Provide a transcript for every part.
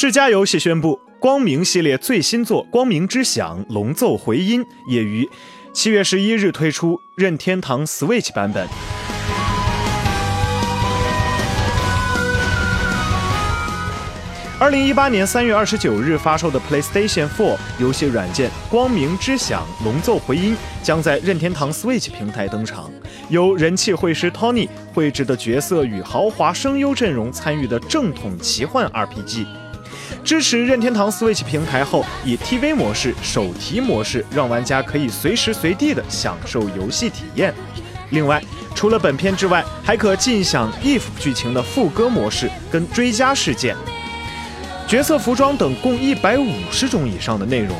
世嘉游戏宣布，光明系列最新作《光明之响：龙奏回音》也于7月11日推出任天堂 Switch 版本。2018年3月29日发售的 PlayStation 4 游戏软件《光明之响：龙奏回音》将在任天堂 Switch 平台登场。由人气绘师 Tony 绘制的角色与豪华声优阵容参与的正统奇幻 RPG。支持任天堂 Switch 平台后，以 TV 模式、手提模式让玩家可以随时随地的享受游戏体验。另外，除了本片之外，还可尽享 if 剧情的副歌模式跟追加事件。角色服装等共150种以上的内容，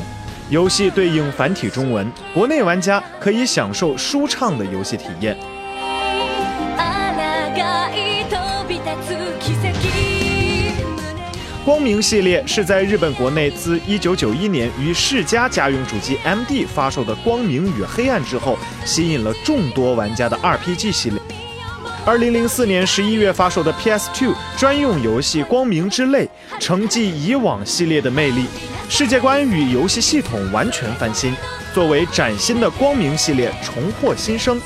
游戏对应繁体中文，国内玩家可以享受舒畅的游戏体验。光明系列是在日本国内自1991年于世嘉家用主机 MD 发售的《光明与黑暗》之后，吸引了众多玩家的 RPG 系列。2004年11月发售的 PS2 专用游戏《光明之泪》承继以往系列的魅力，世界观与游戏系统完全翻新，作为崭新的光明系列重获新生。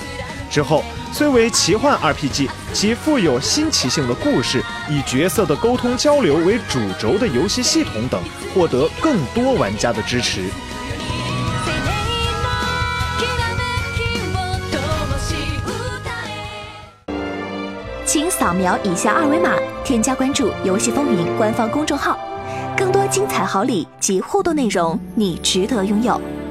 之后虽为奇幻 RPG， 其富有新奇性的故事，以角色的沟通交流为主轴的游戏系统等，获得更多玩家的支持。请扫描以下二维码，添加关注游戏风云官方公众号，更多精彩好礼及互动内容，你值得拥有。